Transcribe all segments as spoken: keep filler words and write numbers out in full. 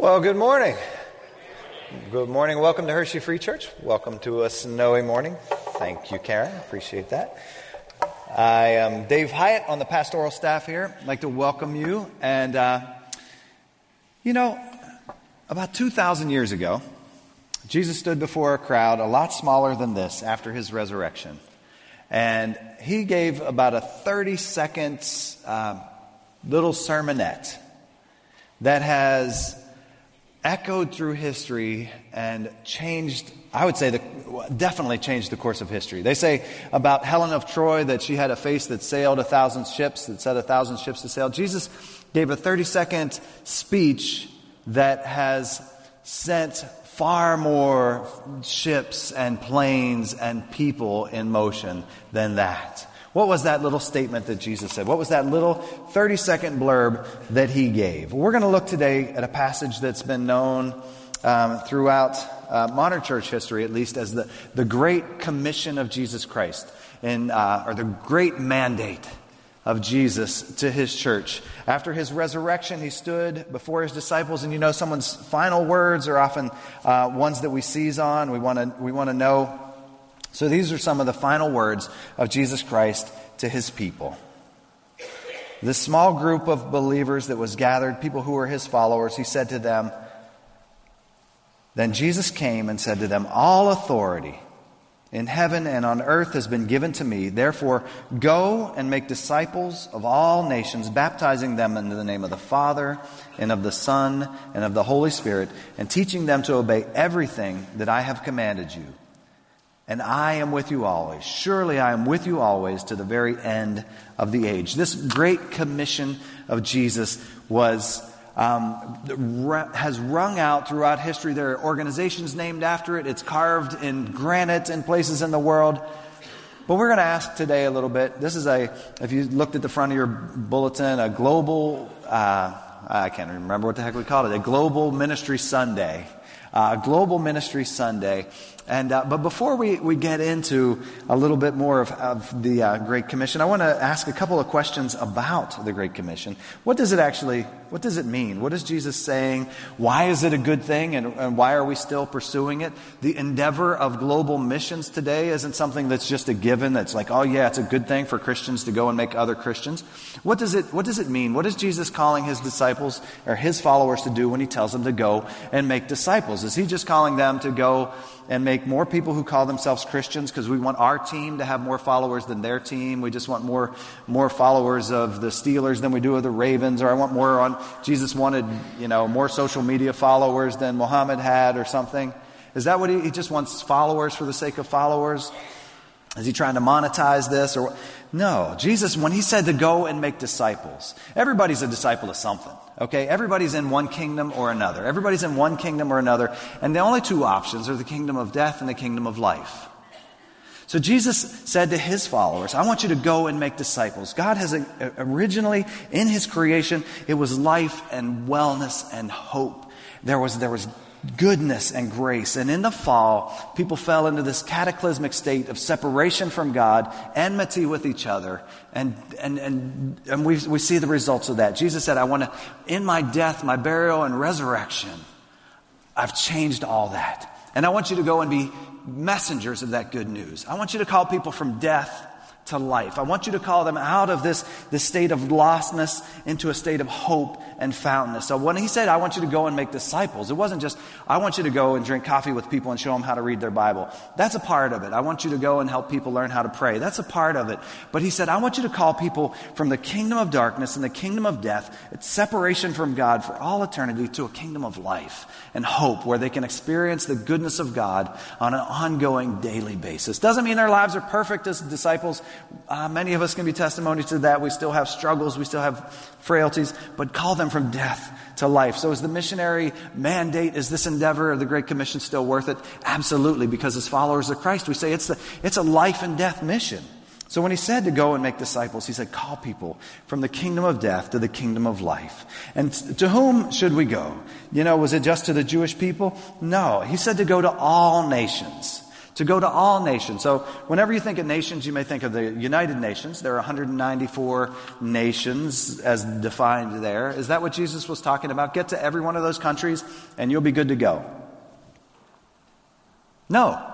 Well, good morning. Good morning. Welcome to Hershey Free Church. Welcome to a snowy morning. Thank you, Karen. Appreciate that. I am Dave Hyatt on the pastoral staff here. I'd like to welcome you. And, uh, you know, about two thousand years ago, Jesus stood before a crowd a lot smaller than this after his resurrection. And he gave about a thirty-second uh, little sermonette that has echoed through history and changed, I would say, the, definitely changed the course of history. They say about Helen of Troy that she had a face that sailed a thousand ships, that set a thousand ships to sail. Jesus gave a thirty-second speech that has sent far more ships and planes and people in motion than that. What was that little statement that Jesus said? What was that little thirty-second blurb that he gave? We're going to look today at a passage that's been known um, throughout uh, modern church history, at least, as the, the Great Commission of Jesus Christ, in, uh, or the Great Mandate of Jesus to his church. After his resurrection, he stood before his disciples, and you know, someone's final words are often uh, ones that we seize on. We want to we want to know. So these are some of the final words of Jesus Christ to his people. This small group of believers that was gathered, people who were his followers, he said to them, then Jesus came and said to them, all authority in heaven and on earth has been given to me. Therefore, go and make disciples of all nations, baptizing them in the name of the Father and of the Son and of the Holy Spirit, and teaching them to obey everything that I have commanded you. And I am with you always. Surely I am with you always to the very end of the age. This great commission of Jesus was um, has rung out throughout history. There are organizations named after it. It's carved in granite in places in the world. But we're going to ask today a little bit. This is a, if you looked at the front of your bulletin, a global, uh, I can't remember what the heck we called it, a Global Ministry Sunday. Uh, Global Ministry Sunday. And uh, but before we, we get into a little bit more of, of the uh, Great Commission, I want to ask a couple of questions about the Great Commission. What does it actually, what does it mean? What is Jesus saying? Why is it a good thing? And, and why are we still pursuing it? The endeavor of global missions today isn't something that's just a given. That's like, oh yeah, it's a good thing for Christians to go and make other Christians. What does it, what does it mean? What is Jesus calling his disciples or his followers to do when he tells them to go and make disciples? Is he just calling them to go and make more people who call themselves Christians because we want our team to have more followers than their team? We just want more more followers of the Steelers than we do of the Ravens, or I want more on Jesus wanted, you know, more social media followers than Muhammad had or something. Is that what he, he just wants followers for the sake of followers? Is he trying to monetize this? Or no, Jesus, when he said to go and make disciples, everybody's a disciple of something. Okay, everybody's in one kingdom or another. Everybody's in one kingdom or another. And the only two options are the kingdom of death and the kingdom of life. So Jesus said to his followers, I want you to go and make disciples. God has a, originally, in his creation, it was life and wellness and hope. There was, there was goodness and grace. And in the fall, people fell into this cataclysmic state of separation from God, enmity with each other. And and and, and we we see the results of that. Jesus said, I want to, in my death, my burial, and resurrection, I've changed all that. And I want you to go and be messengers of that good news. I want you to call people from death to life. I want you to call them out of this, this state of lostness into a state of hope and foundness. So when he said, I want you to go and make disciples, it wasn't just, I want you to go and drink coffee with people and show them how to read their Bible. That's a part of it. I want you to go and help people learn how to pray. That's a part of it. But he said, I want you to call people from the kingdom of darkness and the kingdom of death, it's separation from God for all eternity, to a kingdom of life and hope where they can experience the goodness of God on an ongoing daily basis. Doesn't mean their lives are perfect as disciples. Uh, many of us can be testimonies to that. We still have struggles. We still have frailties. But call them from death to life. So is the missionary mandate, is this endeavor of the Great Commission still worth it? Absolutely, because as followers of Christ, we say it's, the, it's a life and death mission. So when he said to go and make disciples, he said, call people from the kingdom of death to the kingdom of life. And to whom should we go? You know, was it just to the Jewish people? No. He said to go to all nations. to go to all nations. So whenever you think of nations, you may think of the United Nations. There are one hundred ninety-four nations as defined there. Is that what Jesus was talking about? Get to every one of those countries and you'll be good to go. No.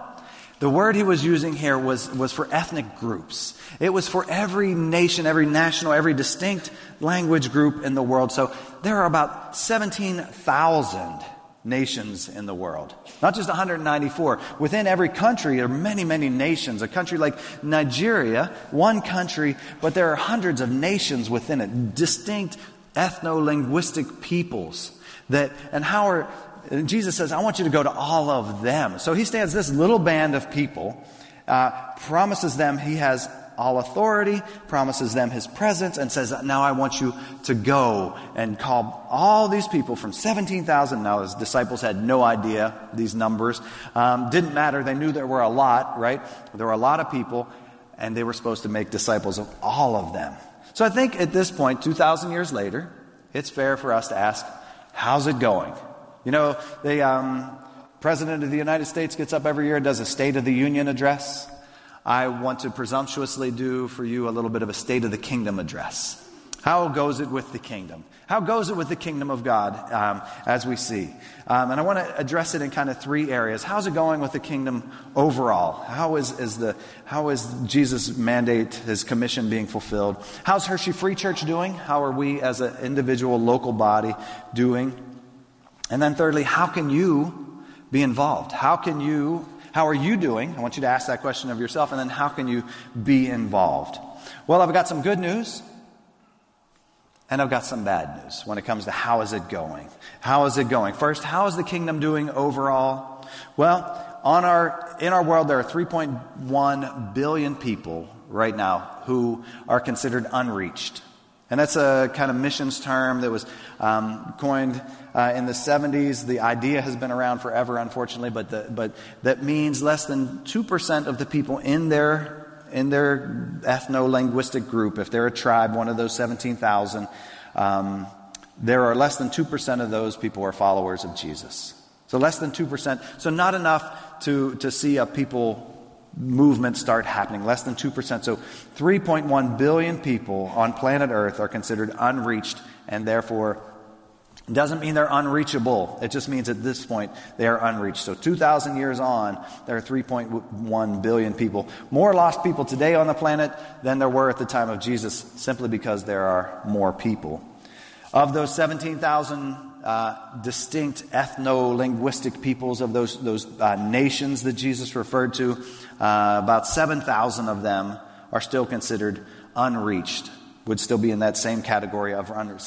The word he was using here was, was for ethnic groups. It was for every nation, every national, every distinct language group in the world. So there are about seventeen thousand nations in the world. Not just one hundred ninety-four. Within every country are many, many nations. A country like Nigeria, one country, but there are hundreds of nations within it. Distinct ethno-linguistic peoples. That, and how are... And Jesus says, I want you to go to all of them. So he stands this little band of people, uh, promises them he has all authority, promises them his presence, and says, now I want you to go and call all these people from seventeen thousand. Now his disciples had no idea, these numbers. Um, didn't matter. They knew there were a lot, right? There were a lot of people, and they were supposed to make disciples of all of them. So I think at this point, two thousand years later, it's fair for us to ask, how's it going? You know, the um, President of the United States gets up every year and does a State of the Union address. I want to presumptuously do for you a little bit of a State of the Kingdom address. How goes it with the kingdom? How goes it with the kingdom of God um, as we see? Um, and I want to address it in kind of three areas. How's it going with the kingdom overall? How is, is the how is Jesus' mandate, his commission being fulfilled? How's Hershey Free Church doing? How are we as an individual local body doing? And then thirdly, how can you be involved? How can you, how are you doing? I want you to ask that question of yourself. And then how can you be involved? Well, I've got some good news and I've got some bad news when it comes to how is it going? How is it going? First, how is the kingdom doing overall? Well, on our in our world, there are three point one billion people right now who are considered unreached. And that's a kind of missions term that was um, coined uh, in the seventies. The idea has been around forever, unfortunately, but the, but that means less than two percent of the people in their in their ethno-linguistic group, if they're a tribe, one of those seventeen thousand, um, there are less than two percent of those people are followers of Jesus. So less than two percent. So not enough to, to see a people... movements start happening, less than two percent. So three point one billion people on planet Earth are considered unreached, and therefore doesn't mean they're unreachable. It just means at this point they are unreached. So two thousand years on, there are three point one billion people. More lost people today on the planet than there were at the time of Jesus, simply because there are more people. Of those seventeen thousand Uh, distinct ethno-linguistic peoples of those those uh, nations that Jesus referred to, uh, about seven thousand of them are still considered unreached, would still be in that same category of unreached.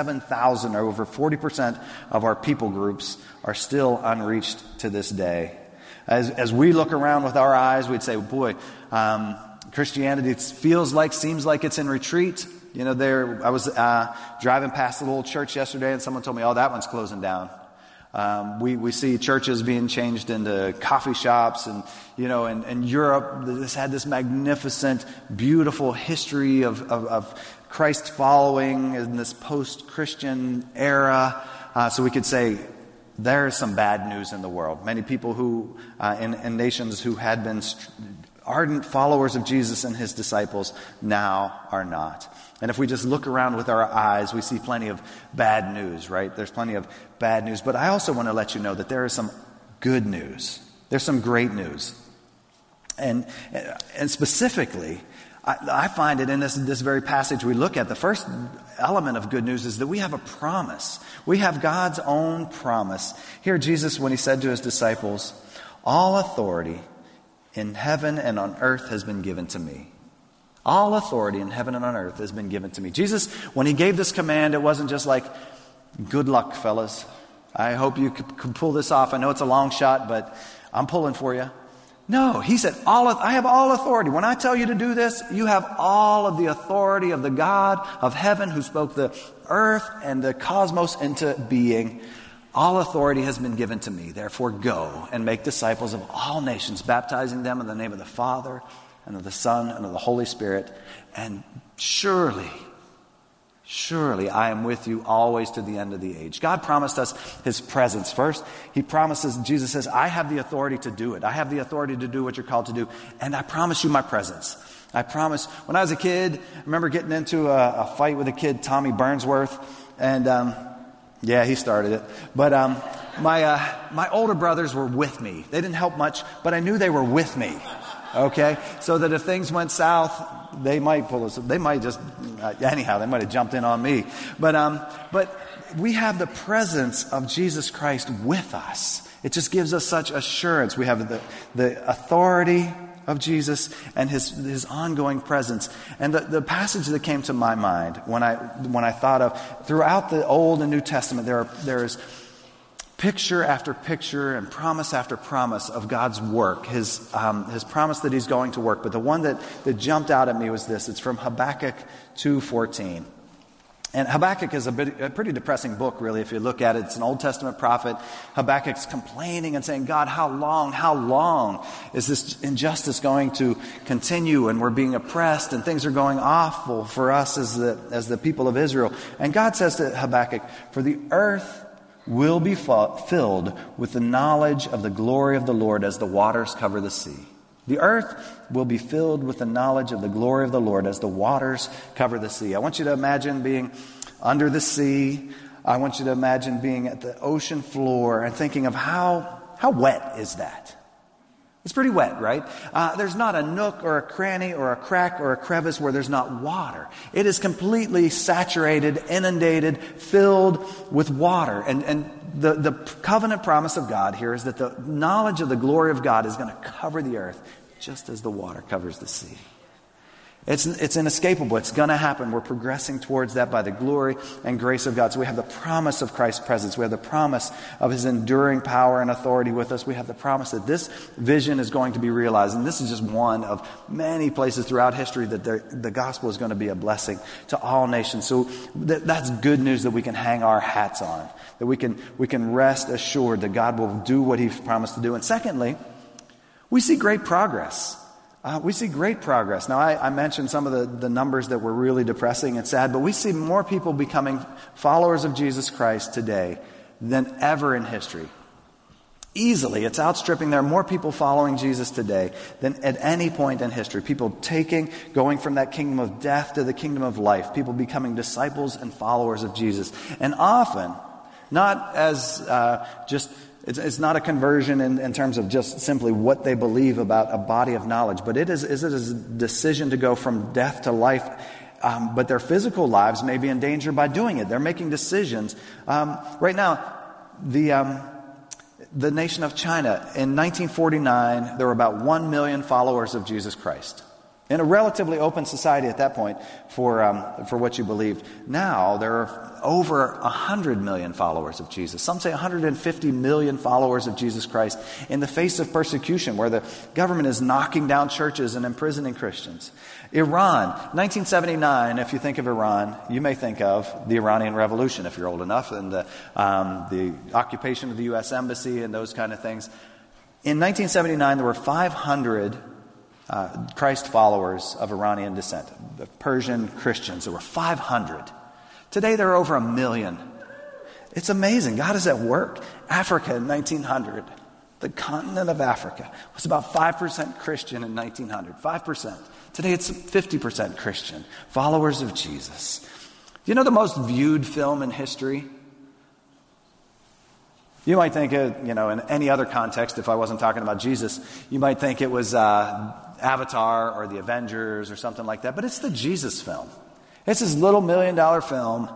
seven thousand, or over forty percent of our people groups, are still unreached to this day. As, as we look around with our eyes, we'd say, boy, um, Christianity feels like, seems like it's in retreat. You know, there I was uh, driving past the little church yesterday, and someone told me, "Oh, that one's closing down." Um, we we see churches being changed into coffee shops, and you know, in, in Europe, this had this magnificent, beautiful history of of, of Christ following in this post-Christian era. Uh, so we could say there is some bad news in the world. Many people who uh, in, in nations who had been st- ardent followers of Jesus and his disciples now are not. And if we just look around with our eyes, we see plenty of bad news, right? There's plenty of bad news. But I also want to let you know that there is some good news. There's some great news. And and specifically, I, I find it in this, this very passage we look at, the first element of good news is that we have a promise. We have God's own promise. Here Jesus, when he said to his disciples, "All authority in heaven and on earth has been given to me." All authority in heaven and on earth has been given to me. Jesus, when he gave this command, it wasn't just like, good luck, fellas. I hope you can pull this off. I know it's a long shot, but I'm pulling for you. No, he said, all of, I have all authority. When I tell you to do this, you have all of the authority of the God of heaven who spoke the earth and the cosmos into being. All authority has been given to me. Therefore, go and make disciples of all nations, baptizing them in the name of the Father, and of the Son, and of the Holy Spirit, and surely, Surely I am with you always to the end of the age. God promised us his presence first. He promises, Jesus says, I have the authority to do it. I have the authority to do what you're called to do. And I promise you my presence. I promise. When I was a kid, I remember getting into a, a fight with a kid, Tommy Burnsworth. And um, yeah, he started it. But um, my uh, my older brothers were with me. They didn't help much, but I knew they were with me. Okay? So that if things went south, they might pull us. They might just, uh, anyhow, they might have jumped in on me. But um, but we have the presence of Jesus Christ with us. It just gives us such assurance. We have the, the authority of Jesus and his his ongoing presence. And the, the passage that came to my mind when I when I thought of throughout the Old and New Testament, there are, there is picture after picture and promise after promise of God's work, his um, his promise that he's going to work. But the one that, that jumped out at me was this. It's from Habakkuk two fourteen. And Habakkuk is a, bit, a pretty depressing book, really, if you look at it. It's an Old Testament prophet. Habakkuk's complaining and saying, God, how long, how long is this injustice going to continue? And we're being oppressed and things are going awful for us as the as the people of Israel. And God says to Habakkuk, for the earth will be filled with the knowledge of the glory of the Lord as the waters cover the sea. The earth will be filled with the knowledge of the glory of the Lord as the waters cover the sea. I want you to imagine being under the sea. I want you to imagine being at the ocean floor and thinking of how, how wet is that? It's pretty wet, right? Uh, there's not a nook or a cranny or a crack or a crevice where there's not water. It is completely saturated, inundated, filled with water. And, and the, the covenant promise of God here is that the knowledge of the glory of God is going to cover the earth just as the water covers the sea. It's, it's inescapable. It's going to happen. We're progressing towards that by the glory and grace of God. So we have the promise of Christ's presence. We have the promise of his enduring power and authority with us. We have the promise that this vision is going to be realized. And this is just one of many places throughout history that the, the gospel is going to be a blessing to all nations. So th- that's good news that we can hang our hats on, that we can, we can rest assured that God will do what he's promised to do. And secondly, we see great progress. Uh, we see great progress. Now, I, I mentioned some of the, the numbers that were really depressing and sad, but we see more people becoming followers of Jesus Christ today than ever in history. Easily, it's outstripping. There are more people following Jesus today than at any point in history. People taking, going from that kingdom of death to the kingdom of life. People becoming disciples and followers of Jesus. And often, not as uh, just... It's, it's not a conversion in, in terms of just simply what they believe about a body of knowledge, but it is, is it is a decision to go from death to life, um, but their physical lives may be in danger by doing it. They're making decisions. Um, right now, the um, the nation of China, in nineteen forty-nine, there were about one million followers of Jesus Christ. In a relatively open society at that point for um, for what you believed. Now there are over one hundred million followers of Jesus. Some say one hundred fifty million followers of Jesus Christ in the face of persecution where the government is knocking down churches and imprisoning Christians. Iran, nineteen seventy-nine, if you think of Iran, you may think of the Iranian Revolution if you're old enough, and the, um, the occupation of the U S Embassy and those kind of things. In nineteen seventy-nine, there were five hundred Uh, Christ followers of Iranian descent, the Persian Christians. There were five hundred. Today there are over a million. It's amazing. God is at work. Africa in nineteen hundred, the continent of Africa, was about five percent Christian in nineteen hundred. five percent. Today it's fifty percent Christian, followers of Jesus. Do you know the most viewed film in history? You might think, uh, you know, in any other context, if I wasn't talking about Jesus, you might think it was... Uh, Avatar or the Avengers or something like that, but it's the Jesus film. It's this little million dollar film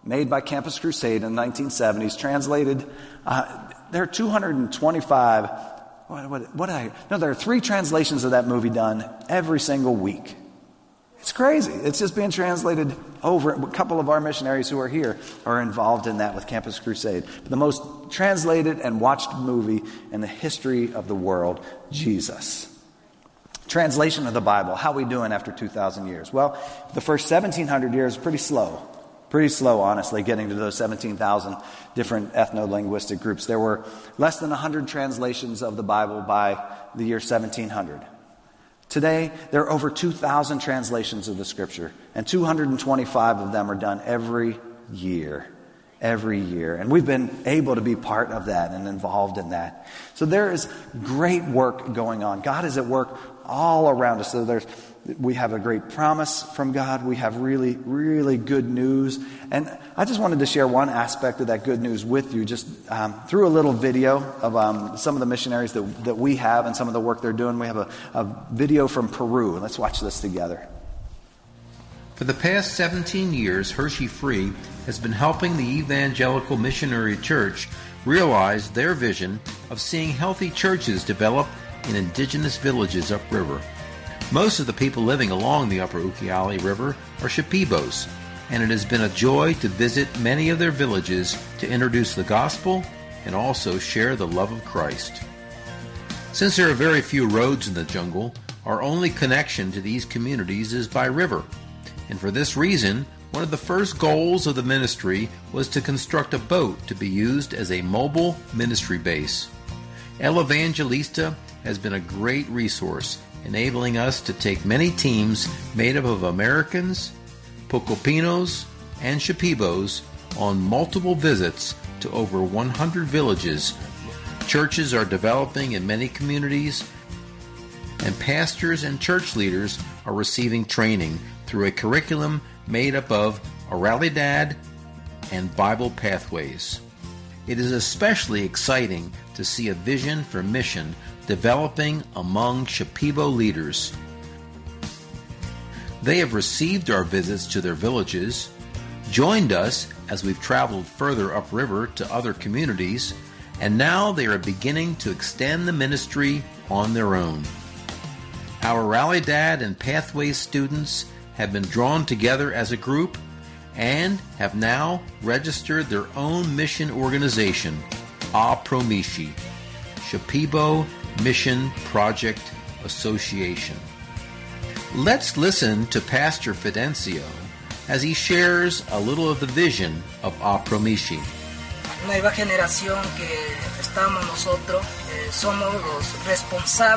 made by Campus Crusade in the nineteen seventies, translated. Uh, there are two hundred twenty-five, what, what, what I, no, there are three translations of that movie done every single week. It's crazy. It's just being translated over. A couple of our missionaries who are here are involved in that with Campus Crusade. But the most translated and watched movie in the history of the world, Jesus. Translation of the Bible. How we doing after two thousand years? Well, the first seventeen hundred years, pretty slow. Pretty slow, honestly, getting to those seventeen thousand different ethno-linguistic groups. There were less than one hundred translations of the Bible by the year seventeen hundred. Today, there are over two thousand translations of the Scripture, and two hundred twenty-five of them are done every year. Every year. And we've been able to be part of that and involved in that. So there is great work going on. God is at work all around us. So there's, we have a great promise from God. We have really, really good news. And I just wanted to share one aspect of that good news with you, just um, through a little video of um, some of the missionaries that, that we have and some of the work they're doing. We have a, a video from Peru. Let's watch this together. For the past seventeen years, Hershey Free has been helping the Evangelical Missionary Church realize their vision of seeing healthy churches develop in indigenous villages upriver. Most of the people living along the upper Ukiali River are Shipibos, and it has been a joy to visit many of their villages to introduce the gospel and also share the love of Christ. Since there are very few roads in the jungle, our only connection to these communities is by river. And for this reason, one of the first goals of the ministry was to construct a boat to be used as a mobile ministry base. El Evangelista has been a great resource, enabling us to take many teams made up of Americans, Pucallpinos, and Shipibos on multiple visits to over one hundred villages. Churches are developing in many communities, and pastors and church leaders are receiving training through a curriculum made up of Oralidad and Bible Pathways. It is especially exciting to see a vision for mission developing among Shipibo leaders. They have received our visits to their villages, joined us as we've traveled further upriver to other communities, and now they are beginning to extend the ministry on their own. Our Oralidad and Pathways students have been drawn together as a group and have now registered their own mission organization, Apromishi, Shipibo Mission Project Association. Let's listen to Pastor Fidencio as he shares a little of the vision of Apromishi.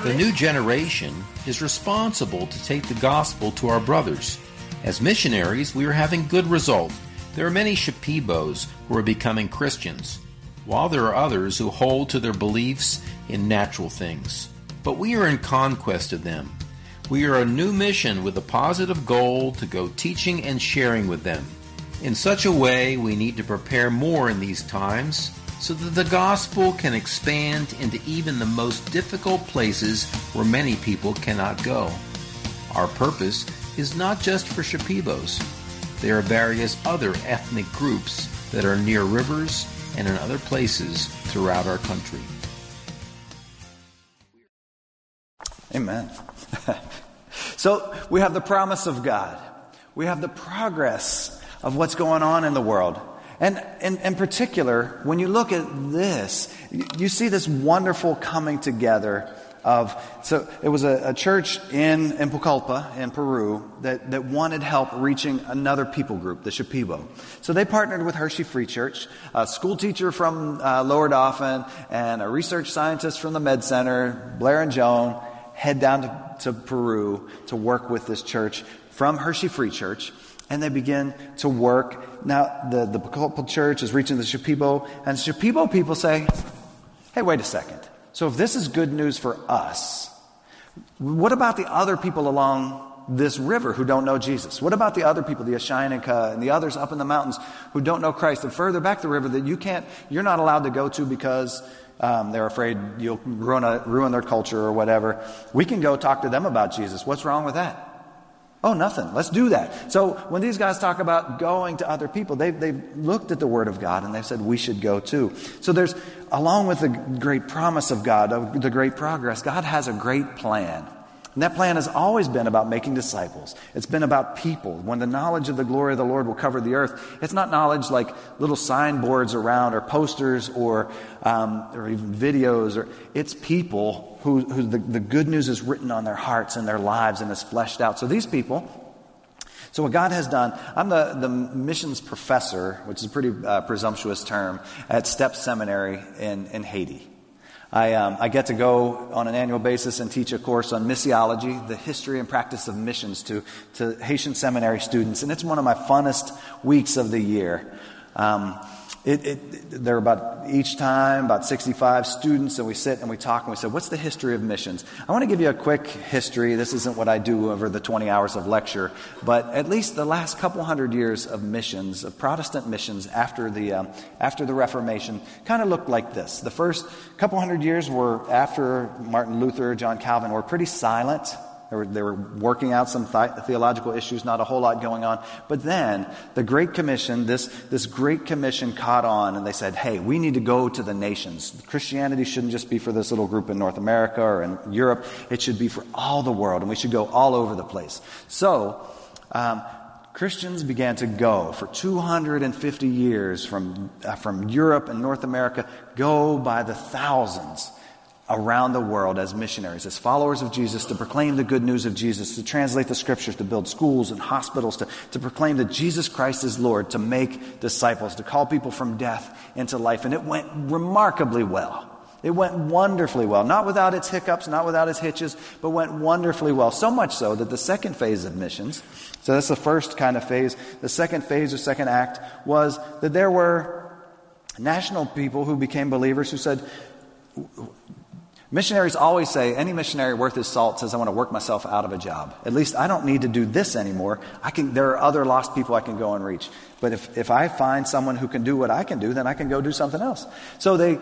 The new generation is responsible to take the gospel to our brothers. As missionaries, we are having good result. There are many Shipibos who are becoming Christians, while there are others who hold to their beliefs in natural things. But we are in conquest of them. We are a new mission with a positive goal to go teaching and sharing with them. In such a way, we need to prepare more in these times so that the gospel can expand into even the most difficult places where many people cannot go. Our purpose is not just for Shipibos. There are various other ethnic groups that are near rivers and in other places throughout our country. Amen. So we have the promise of God. We have the progress of what's going on in the world. And in particular, when you look at this, you see this wonderful coming together of, so it was a, a church in, in Pucallpa, in Peru, that, that wanted help reaching another people group, the Shipibo. So they partnered with Hershey Free Church, a school teacher from uh, Lower Dauphin, and a research scientist from the Med Center, Blair and Joan, head down to, to Peru to work with this church from Hershey Free Church. And they begin to work. Now, the, the Pucallpa church is reaching the Shipibo. And Shipibo people say, hey, wait a second. So if this is good news for us, what about the other people along this river who don't know Jesus? What about the other people, the Ashininka and the others up in the mountains who don't know Christ and further back the river that you can't, you're not allowed to go to because um, they're afraid you'll ruin, a, ruin their culture or whatever. We can go talk to them about Jesus. What's wrong with that? Oh, nothing. Let's do that. So when these guys talk about going to other people, they've, they've looked at the Word of God and they've said we should go too. So there's, along with the great promise of God, the great progress, God has a great plan. And that plan has always been about making disciples. It's been about people. When the knowledge of the glory of the Lord will cover the earth, it's not knowledge like little signboards around or posters or um, or even videos. Or it's people who, who the, the good news is written on their hearts and their lives and is fleshed out. So these people... So what God has done, I'm the, the missions professor, which is a pretty uh, presumptuous term, at Steps Seminary in, in Haiti. I, um, I get to go on an annual basis and teach a course on missiology, the history and practice of missions to, to Haitian seminary students. And it's one of my funnest weeks of the year. Um, it, it, there are about each time about sixty-five students, and we sit and we talk and we say, what's the history of missions? I want to give you a quick history. This isn't what I do over the twenty hours of lecture, but at least the last couple hundred years of missions, of Protestant missions after the um, after the Reformation, kind of looked like this. The first couple hundred years were after Martin Luther, John Calvin, were pretty silent. They were, they were working out some th- theological issues, not a whole lot going on. But then the Great Commission, this, this Great Commission caught on, and they said, hey, we need to go to the nations. Christianity shouldn't just be for this little group in North America or in Europe. It should be for all the world, and we should go all over the place. So um, Christians began to go for two hundred fifty years from, uh, from Europe and North America, go by the thousands around the world as missionaries, as followers of Jesus, to proclaim the good news of Jesus, to translate the scriptures, to build schools and hospitals, to, to proclaim that Jesus Christ is Lord, to make disciples, to call people from death into life. And it went remarkably well. It went wonderfully well. Not without its hiccups, not without its hitches, but went wonderfully well. So much so that the second phase of missions, so that's the first kind of phase, the second phase or second act was that there were national people who became believers who said, missionaries always say, any missionary worth his salt says, I want to work myself out of a job. At least I don't need to do this anymore. I can. There are other lost people I can go and reach. But if, if I find someone who can do what I can do, then I can go do something else. So they,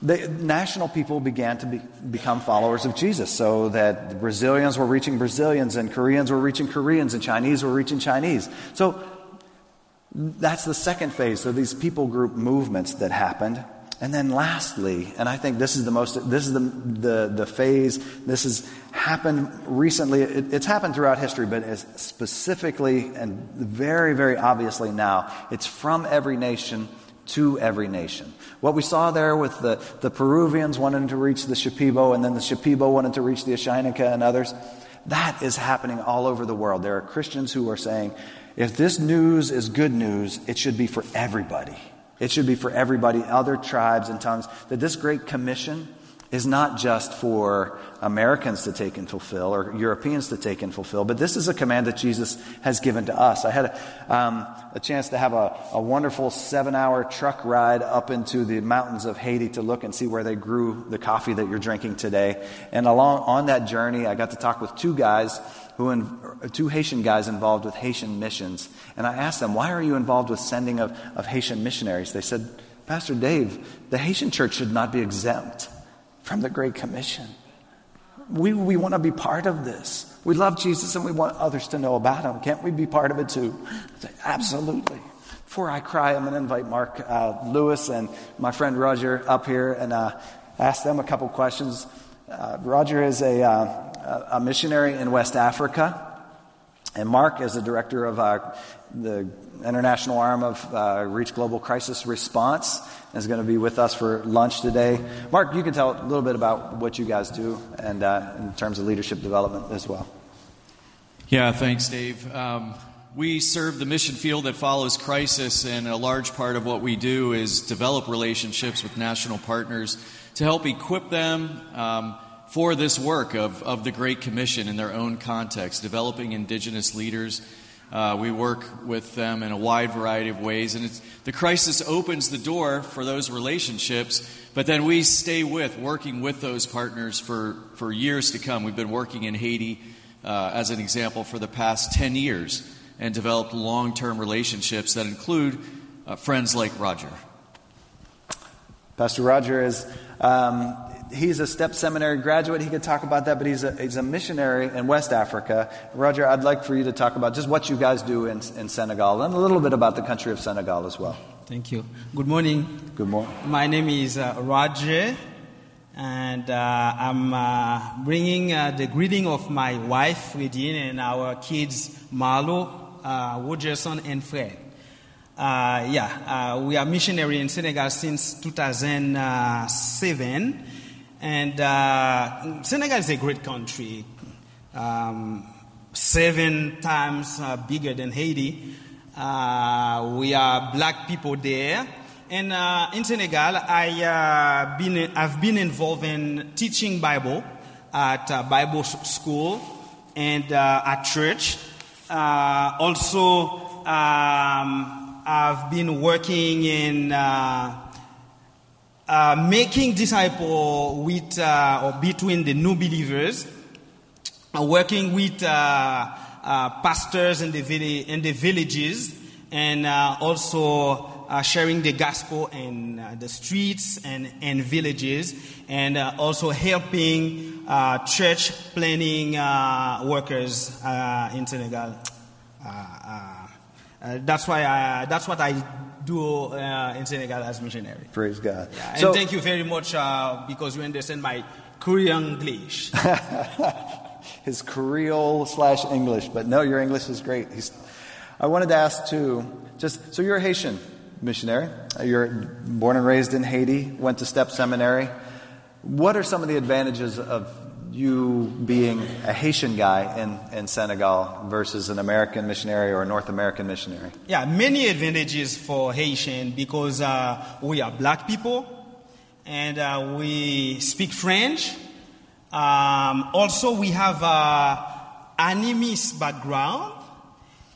the national people began to be, become followers of Jesus, so that the Brazilians were reaching Brazilians, and Koreans were reaching Koreans, and Chinese were reaching Chinese. So that's the second phase. So these people group movements that happened. And then lastly, and I think this is the most, this is the the, the phase, this has happened recently, it, it's happened throughout history, but it's specifically and very, very obviously now, it's from every nation to every nation. What we saw there with the, the Peruvians wanting to reach the Shipibo, and then the Shipibo wanted to reach the Ashininka and others, that is happening all over the world. There are Christians who are saying, if this news is good news, it should be for everybody. It should be for everybody, other tribes and tongues, that this Great Commission is not just for Americans to take and fulfill or Europeans to take and fulfill, but this is a command that Jesus has given to us. I had a, um, a chance to have a, a wonderful seven-hour truck ride up into the mountains of Haiti to look and see where they grew the coffee that you're drinking today. And along on that journey, I got to talk with two guys who in, two Haitian guys involved with Haitian missions. And I asked them, why are you involved with sending of, of Haitian missionaries? They said, Pastor Dave, the Haitian church should not be exempt from the Great Commission. We we want to be part of this. We love Jesus and we want others to know about him. Can't we be part of it too? I said, absolutely. Before I cry, I'm going to invite Mark uh, Lewis and my friend Roger up here and uh, ask them a couple questions. Uh, Roger is a... Uh, a missionary in West Africa, and Mark is the director of uh, the international arm of uh, Reach Global Crisis Response, and is going to be with us for lunch today. Mark, you can tell a little bit about what you guys do and uh, in terms of leadership development as well. Yeah, thanks, Dave. Um, we serve the mission field that follows crisis, and a large part of what we do is develop relationships with national partners to help equip them um, for this work of, of the Great Commission in their own context, developing indigenous leaders. Uh, we work with them in a wide variety of ways, and it's, the crisis opens the door for those relationships, but then we stay with, working with those partners for, for years to come. We've been working in Haiti, uh, as an example, for the past ten years, and developed long-term relationships that include uh, friends like Roger. Pastor Roger is... Um, He's a Steps Seminary graduate. He could talk about that, but he's a, he's a missionary in West Africa. Roger, I'd like for you to talk about just what you guys do in, in Senegal, and a little bit about the country of Senegal as well. Thank you. Good morning. Good morning. My name is uh, Roger, and uh, I'm uh, bringing uh, the greeting of my wife, Fredine, and our kids, Marlo, uh, Woodgerson, and Fred. Uh, yeah, uh, we are missionary in Senegal since two thousand seven. And uh, Senegal is a great country, um, seven times uh, bigger than Haiti. Uh, we are black people there, In uh, in Senegal, I uh, been I've been involved in teaching Bible at uh, Bible school and uh, at church. Uh, also, um, I've been working in uh, uh, making disciples with uh, or between the new believers, uh, working with uh, uh, pastors in the vill- in the villages, and uh, also. Uh, sharing the gospel in uh, the streets and, and villages, and uh, also helping uh, church planning uh, workers uh, in Senegal. Uh, uh, uh, that's why I, that's what I do uh, in Senegal as missionary. Praise God! Yeah, and so, thank you very much uh, because you understand my Korean English. His Creole slash English, but no, your English is great. He's, I wanted to ask too. Just so you're Haitian. Missionary, you're born and raised in Haiti, went to Steps Seminary. What are some of the advantages of you being a Haitian guy in, in Senegal versus an American missionary or a North American missionary? Yeah, many advantages for Haitian because uh, we are black people and uh, we speak French. Um, also, we have uh, animist background.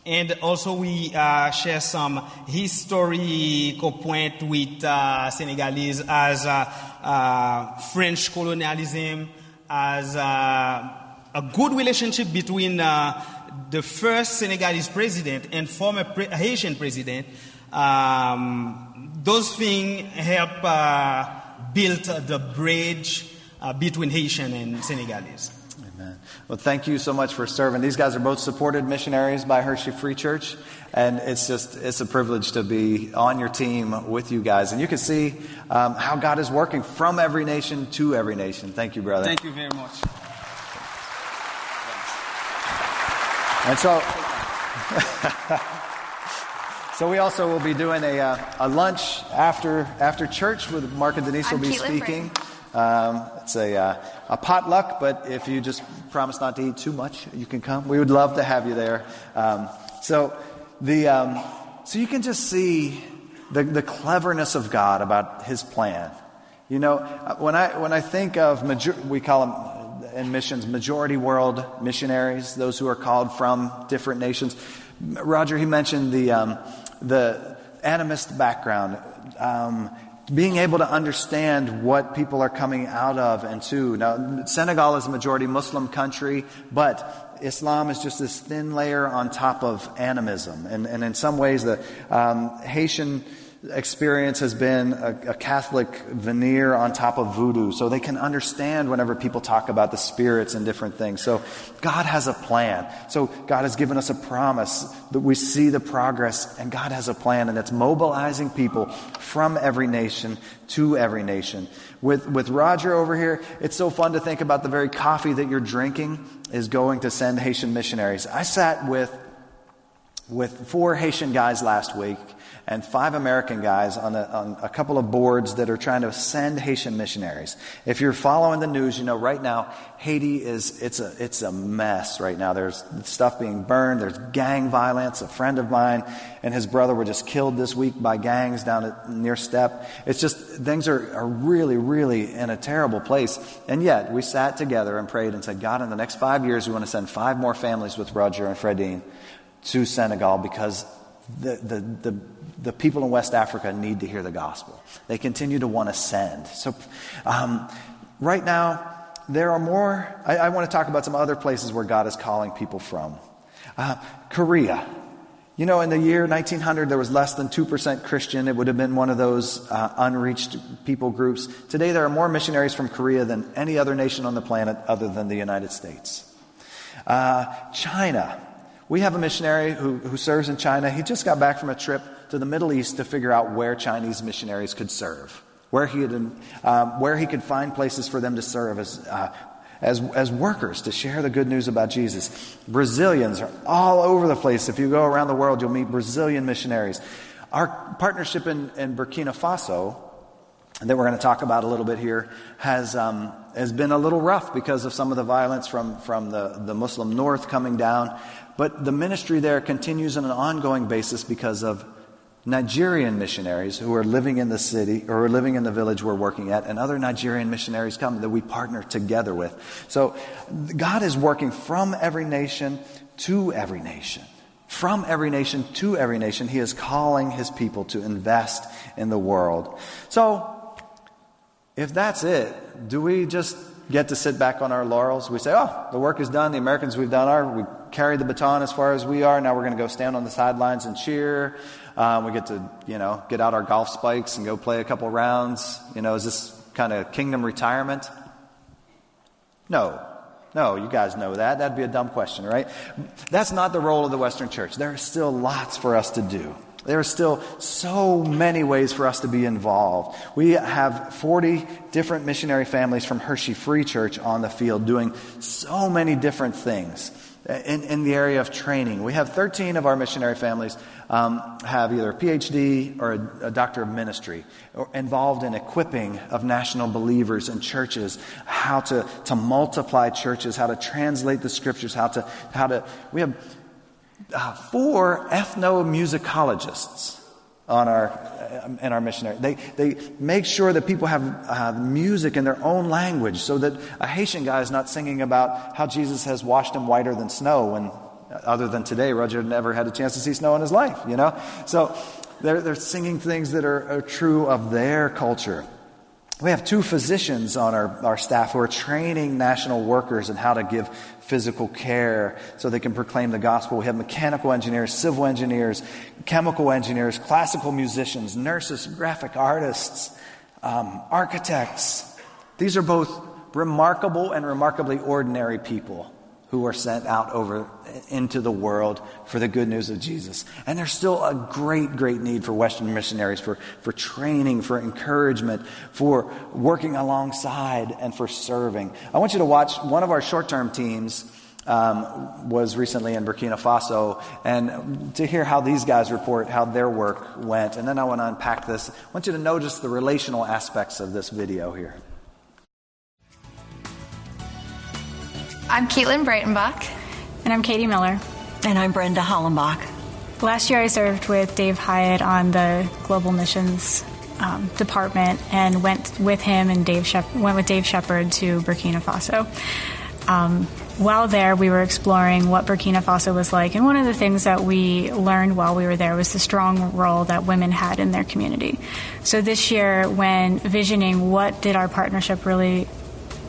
And also we uh, share some historical point with uh, Senegalese as uh, uh, French colonialism, as uh, a good relationship between uh, the first Senegalese president and former pre- Haitian president. Um, those things help uh, build the bridge uh, between Haitian and Senegalese. Amen. Well, thank you so much for serving. These guys are both supported missionaries by Hershey Free Church, and it's just it's a privilege to be on your team with you guys. And you can see um, how God is working from every nation to every nation. Thank you, brother. Thank you very much. And so, so we also will be doing a uh, a lunch after after church with Mark and Denise. I'm will be Caitlin speaking. Frank. Um, it's a, uh, a potluck, but if you just promise not to eat too much, you can come. We would love to have you there. Um, so the um, so you can just see the, the cleverness of God about His plan. You know, when I when I think of major, we call them in missions majority world missionaries, those who are called from different nations. Roger, he mentioned the um, the animist background. Um, Being able to understand what people are coming out of and to. Now, Senegal is a majority Muslim country, but Islam is just this thin layer on top of animism. And, and in some ways, the um, Haitian experience has been a, a Catholic veneer on top of voodoo. So they can understand whenever people talk about the spirits and different things. So God has a plan. So God has given us a promise that we see the progress, and God has a plan, and it's mobilizing people from every nation to every nation. With with Roger over here, it's so fun to think about the very coffee that you're drinking is going to send Haitian missionaries. I sat with with four Haitian guys last week and five American guys on a, on a couple of boards that are trying to send Haitian missionaries. If you're following the news, you know right now Haiti is it's a it's a mess right now. There's stuff being burned. There's gang violence. A friend of mine and his brother were just killed this week by gangs down at, near Step. It's just things are, are really, really in a terrible place. And yet we sat together and prayed and said, God, in the next five years, we want to send five more families with Roger and Fredine to Senegal because the the the The people in West Africa need to hear the gospel. They continue to want to send. So um, right now, there are more. I, I want to talk about some other places where God is calling people from. Uh, Korea. You know, in the year nineteen hundred, there was less than two percent Christian. It would have been one of those uh, unreached people groups. Today, there are more missionaries from Korea than any other nation on the planet other than the United States. Uh, China. We have a missionary who, who serves in China. He just got back from a trip to the Middle East to figure out where Chinese missionaries could serve, where he had, um, where he could find places for them to serve as, uh, as as workers to share the good news about Jesus. Brazilians are all over the place. If you go around the world, you'll meet Brazilian missionaries. Our partnership in, in Burkina Faso, that we're going to talk about a little bit here, has um, has been a little rough because of some of the violence from from the, the Muslim North coming down. But the ministry there continues on an ongoing basis because of Nigerian missionaries who are living in the city or are living in the village we're working at, and other Nigerian missionaries come that we partner together with. So God is working from every nation to every nation. From every nation to every nation, He is calling His people to invest in the world. So if that's it, do we just get to sit back on our laurels? We say, oh, the work is done. The Americans, we've done our, we carry the baton as far as we are. Now we're going to go stand on the sidelines and cheer. Um, we get to, you know, get out our golf spikes and go play a couple rounds. You know, is this kind of kingdom retirement? No. No, you guys know that. That'd be a dumb question, right? That's not the role of the Western church. There are still lots for us to do. There are still so many ways for us to be involved. We have forty different missionary families from Hershey Free Church on the field doing so many different things in, in the area of training. We have thirteen of our missionary families um, have either a P H D or a, a doctor of ministry or involved in equipping of national believers and churches, how to, to multiply churches, how to translate the scriptures, how to, how to, we have Uh, four ethnomusicologists on our uh, in our missionary. They they make sure that people have uh, music in their own language, so that a Haitian guy is not singing about how Jesus has washed him whiter than snow. When uh, other than today, Roger never had a chance to see snow in his life. You know, so they're they're singing things that are, are true of their culture. We have two physicians on our, our staff who are training national workers in how to give physical care so they can proclaim the gospel. We have mechanical engineers, civil engineers, chemical engineers, classical musicians, nurses, graphic artists, um, architects. These are both remarkable and remarkably ordinary people who are sent out over into the world for the good news of Jesus. And there's still a great, great need for Western missionaries, for, for training, for encouragement, for working alongside, and for serving. I want you to watch one of our short-term teams um, was recently in Burkina Faso, and to hear how these guys report how their work went. And then I want to unpack this. I want you to notice the relational aspects of this video here. I'm Caitlin Breitenbach. And I'm Katie Miller. And I'm Brenda Hollenbach. Last year I served with Dave Hyatt on the Global Missions um, department, and went with him and Dave Shep- went with Dave Shepherd to Burkina Faso. Um, while there, we were exploring what Burkina Faso was like, and one of the things that we learned while we were there was the strong role that women had in their community. So this year, when visioning what did our partnership really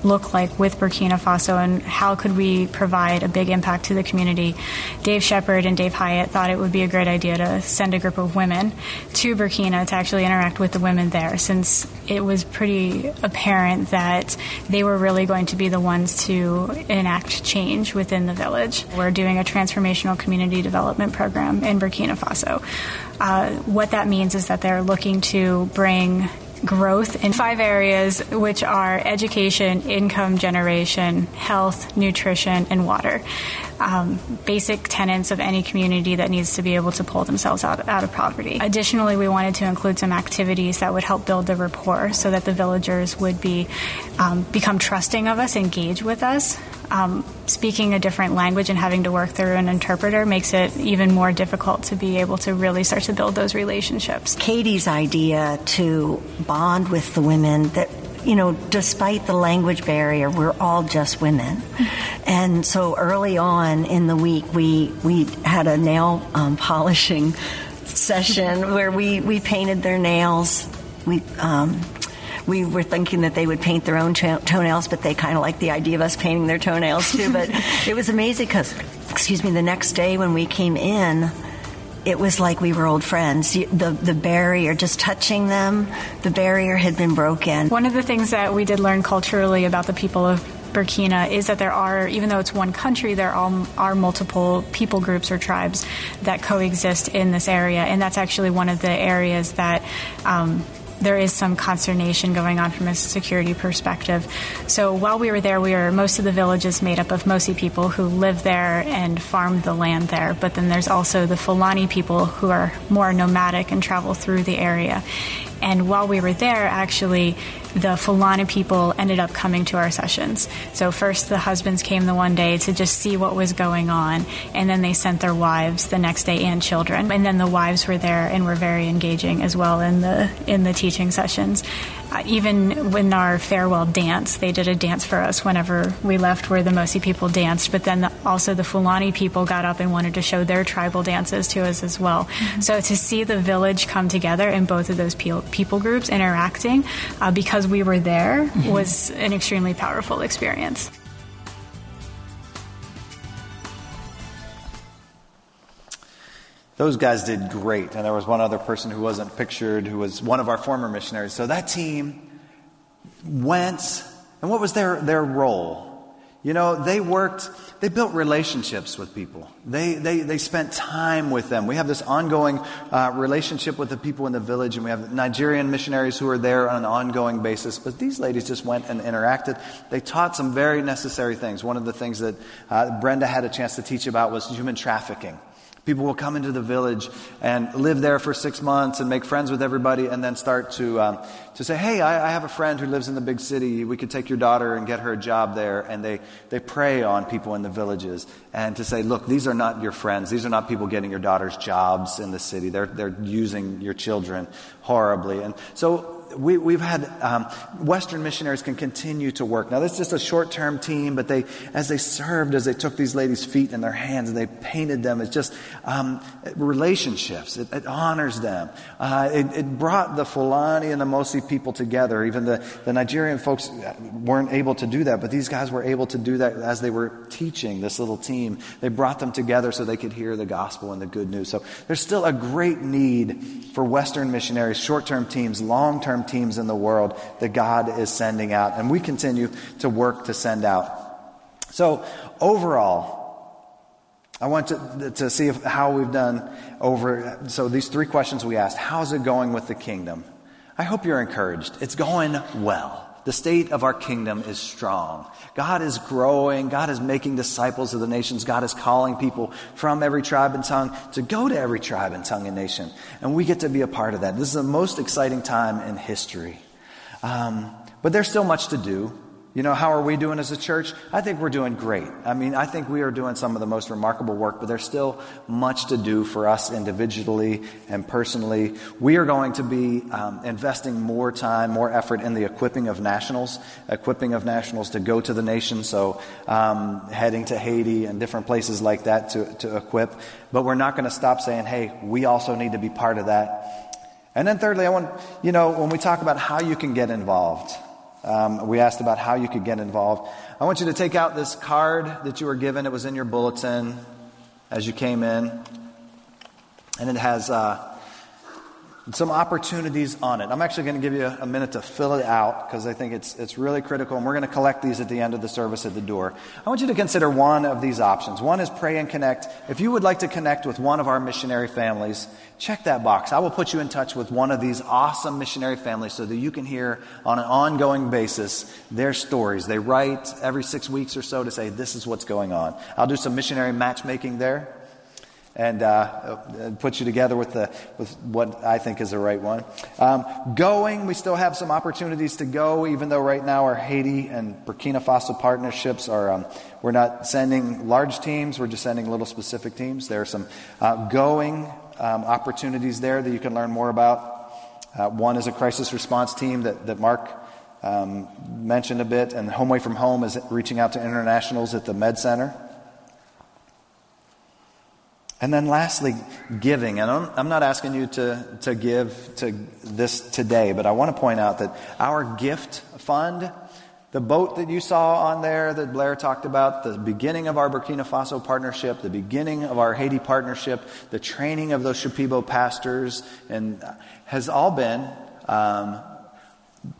look like with Burkina Faso and how could we provide a big impact to the community, Dave Shepherd and Dave Hyatt thought it would be a great idea to send a group of women to Burkina to actually interact with the women there, since it was pretty apparent that they were really going to be the ones to enact change within the village. We're doing a transformational community development program in Burkina Faso. Uh, what that means is that they're looking to bring growth in five areas, which are education, income generation, health, nutrition, and water. Um, basic tenets of any community that needs to be able to pull themselves out, out of poverty. Additionally, we wanted to include some activities that would help build the rapport so that the villagers would be um, become trusting of us, engage with us. Um, speaking a different language and having to work through an interpreter makes it even more difficult to be able to really start to build those relationships. Katie's idea to bond with the women, that, you know, despite the language barrier, we're all just women. And so early on in the week, we, we had a nail um, polishing session where we, we painted their nails. We... Um, We were thinking that they would paint their own to- toenails, but they kind of liked the idea of us painting their toenails, too. But it was amazing because, excuse me, the next day when we came in, it was like we were old friends. The the barrier, just touching them, the barrier had been broken. One of the things that we did learn culturally about the people of Burkina is that there are, even though it's one country, there are, are multiple people groups or tribes that coexist in this area. And that's actually one of the areas that... Um, there is some consternation going on from a security perspective. So while we were there, we were most of the villages made up of Mosi people who live there and farm the land there. But then there's also the Fulani people who are more nomadic and travel through the area. And while we were there, actually, the Fulani people ended up coming to our sessions. So first the husbands came the one day to just see what was going on, and then they sent their wives the next day and children. And then the wives were there and were very engaging as well in the in the teaching sessions. Uh, even when our farewell dance, they did a dance for us whenever we left where the Mosi people danced, but then the, also the Fulani people got up and wanted to show their tribal dances to us as well. Mm-hmm. So to see the village come together and both of those pe- people groups interacting uh, because we were there mm-hmm. was an extremely powerful experience. Those guys did great. And there was one other person who wasn't pictured who was one of our former missionaries. So that team went, and what was their, their role? You know, they worked, they built relationships with people. They they they spent time with them. We have this ongoing uh, relationship with the people in the village, and we have Nigerian missionaries who are there on an ongoing basis. But these ladies just went and interacted. They taught some very necessary things. One of the things that uh, Brenda had a chance to teach about was human trafficking. People will come into the village and live there for six months and make friends with everybody and then start to um, to say, hey, I, I have a friend who lives in the big city. We could take your daughter and get her a job there. And they, they prey on people in the villages and to say, look, these are not your friends. These are not people getting your daughter's jobs in the city. They're they're using your children horribly. And so We, we've had um, Western missionaries can continue to work. Now, this is just a short-term team, but they, as they served, as they took these ladies' feet in their hands and they painted them, it's just um, relationships. It, it honors them. Uh, it, it brought the Fulani and the Mosi people together. Even the, the Nigerian folks weren't able to do that, but these guys were able to do that as they were teaching this little team. They brought them together so they could hear the gospel and the good news. So there's still a great need for Western missionaries, short-term teams, long-term teams in the world that God is sending out, and we continue to work to send out. So overall, I want to, to see if, how we've done over, so these three questions we asked. How's it going with the kingdom? I hope you're encouraged. It's going well. The state of our kingdom is strong. God is growing. God is making disciples of the nations. God is calling people from every tribe and tongue to go to every tribe and tongue and nation. And we get to be a part of that. This is the most exciting time in history. Um, but there's still much to do. You know, how are we doing as a church? I think we're doing great. I mean, I think we are doing some of the most remarkable work, but there's still much to do for us individually and personally. We are going to be um, investing more time, more effort in the equipping of nationals, equipping of nationals to go to the nation, so um, heading to Haiti and different places like that to, to equip. But we're not going to stop saying, hey, we also need to be part of that. And then thirdly, I want, you know, when we talk about how you can get involved, Um, we asked about how you could get involved. I want you to take out this card that you were given. It was in your bulletin as you came in. And it has uh, some opportunities on it. I'm actually going to give you a minute to fill it out because I think it's it's really critical. And we're going to collect these at the end of the service at the door. I want you to consider one of these options. One is pray and connect. If you would like to connect with one of our missionary families, check that box. I will put you in touch with one of these awesome missionary families so that you can hear on an ongoing basis their stories. They write every six weeks or so to say, this is what's going on. I'll do some missionary matchmaking there and uh, put you together with the with what I think is the right one. Um, going, we still have some opportunities to go, even though right now our Haiti and Burkina Faso partnerships are... Um, we're not sending large teams. We're just sending little specific teams. There are some uh, going... Um, opportunities there that you can learn more about. Uh, one is a crisis response team that, that Mark um, mentioned a bit, and Home Away From Home is reaching out to internationals at the Med Center. And then lastly, giving. And I'm, I'm not asking you to, to give to this today, but I want to point out that our gift fund, the boat that you saw on there that Blair talked about, the beginning of our Burkina Faso partnership, the beginning of our Haiti partnership, the training of those Shipibo pastors, and has all been um,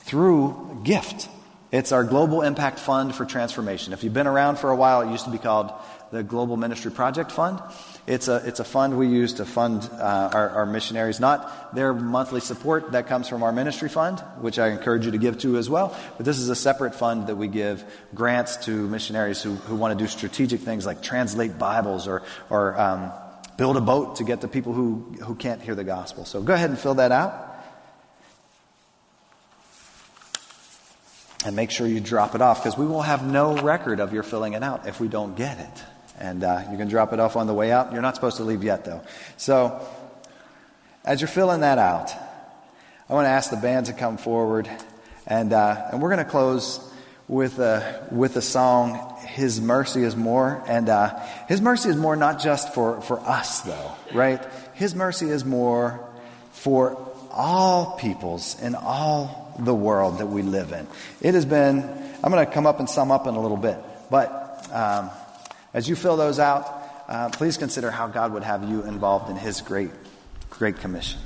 through gift. It's our Global Impact Fund for Transformation. If you've been around for a while, it used to be called the Global Ministry Project Fund. It's a it's a fund we use to fund uh, our, our missionaries, not their monthly support. That comes from our ministry fund, which I encourage you to give to as well. But this is a separate fund that we give grants to missionaries who, who want to do strategic things like translate Bibles or or um, build a boat to get to people who, who can't hear the gospel. So go ahead and fill that out. and make sure you drop it off, because we will have no record of your filling it out if we don't get it. And uh, you can drop it off on the way out. You're not supposed to leave yet, though. So as you're filling that out, I want to ask the band to come forward, and uh, and we're going to close with a with a song, "His Mercy is More," and uh, His mercy is more not just for for us though, right? His mercy is more for all peoples in all the world that we live in. It has been. I'm going to come up and sum up in a little bit, but um, as you fill those out, uh, please consider how God would have you involved in His great, great commission.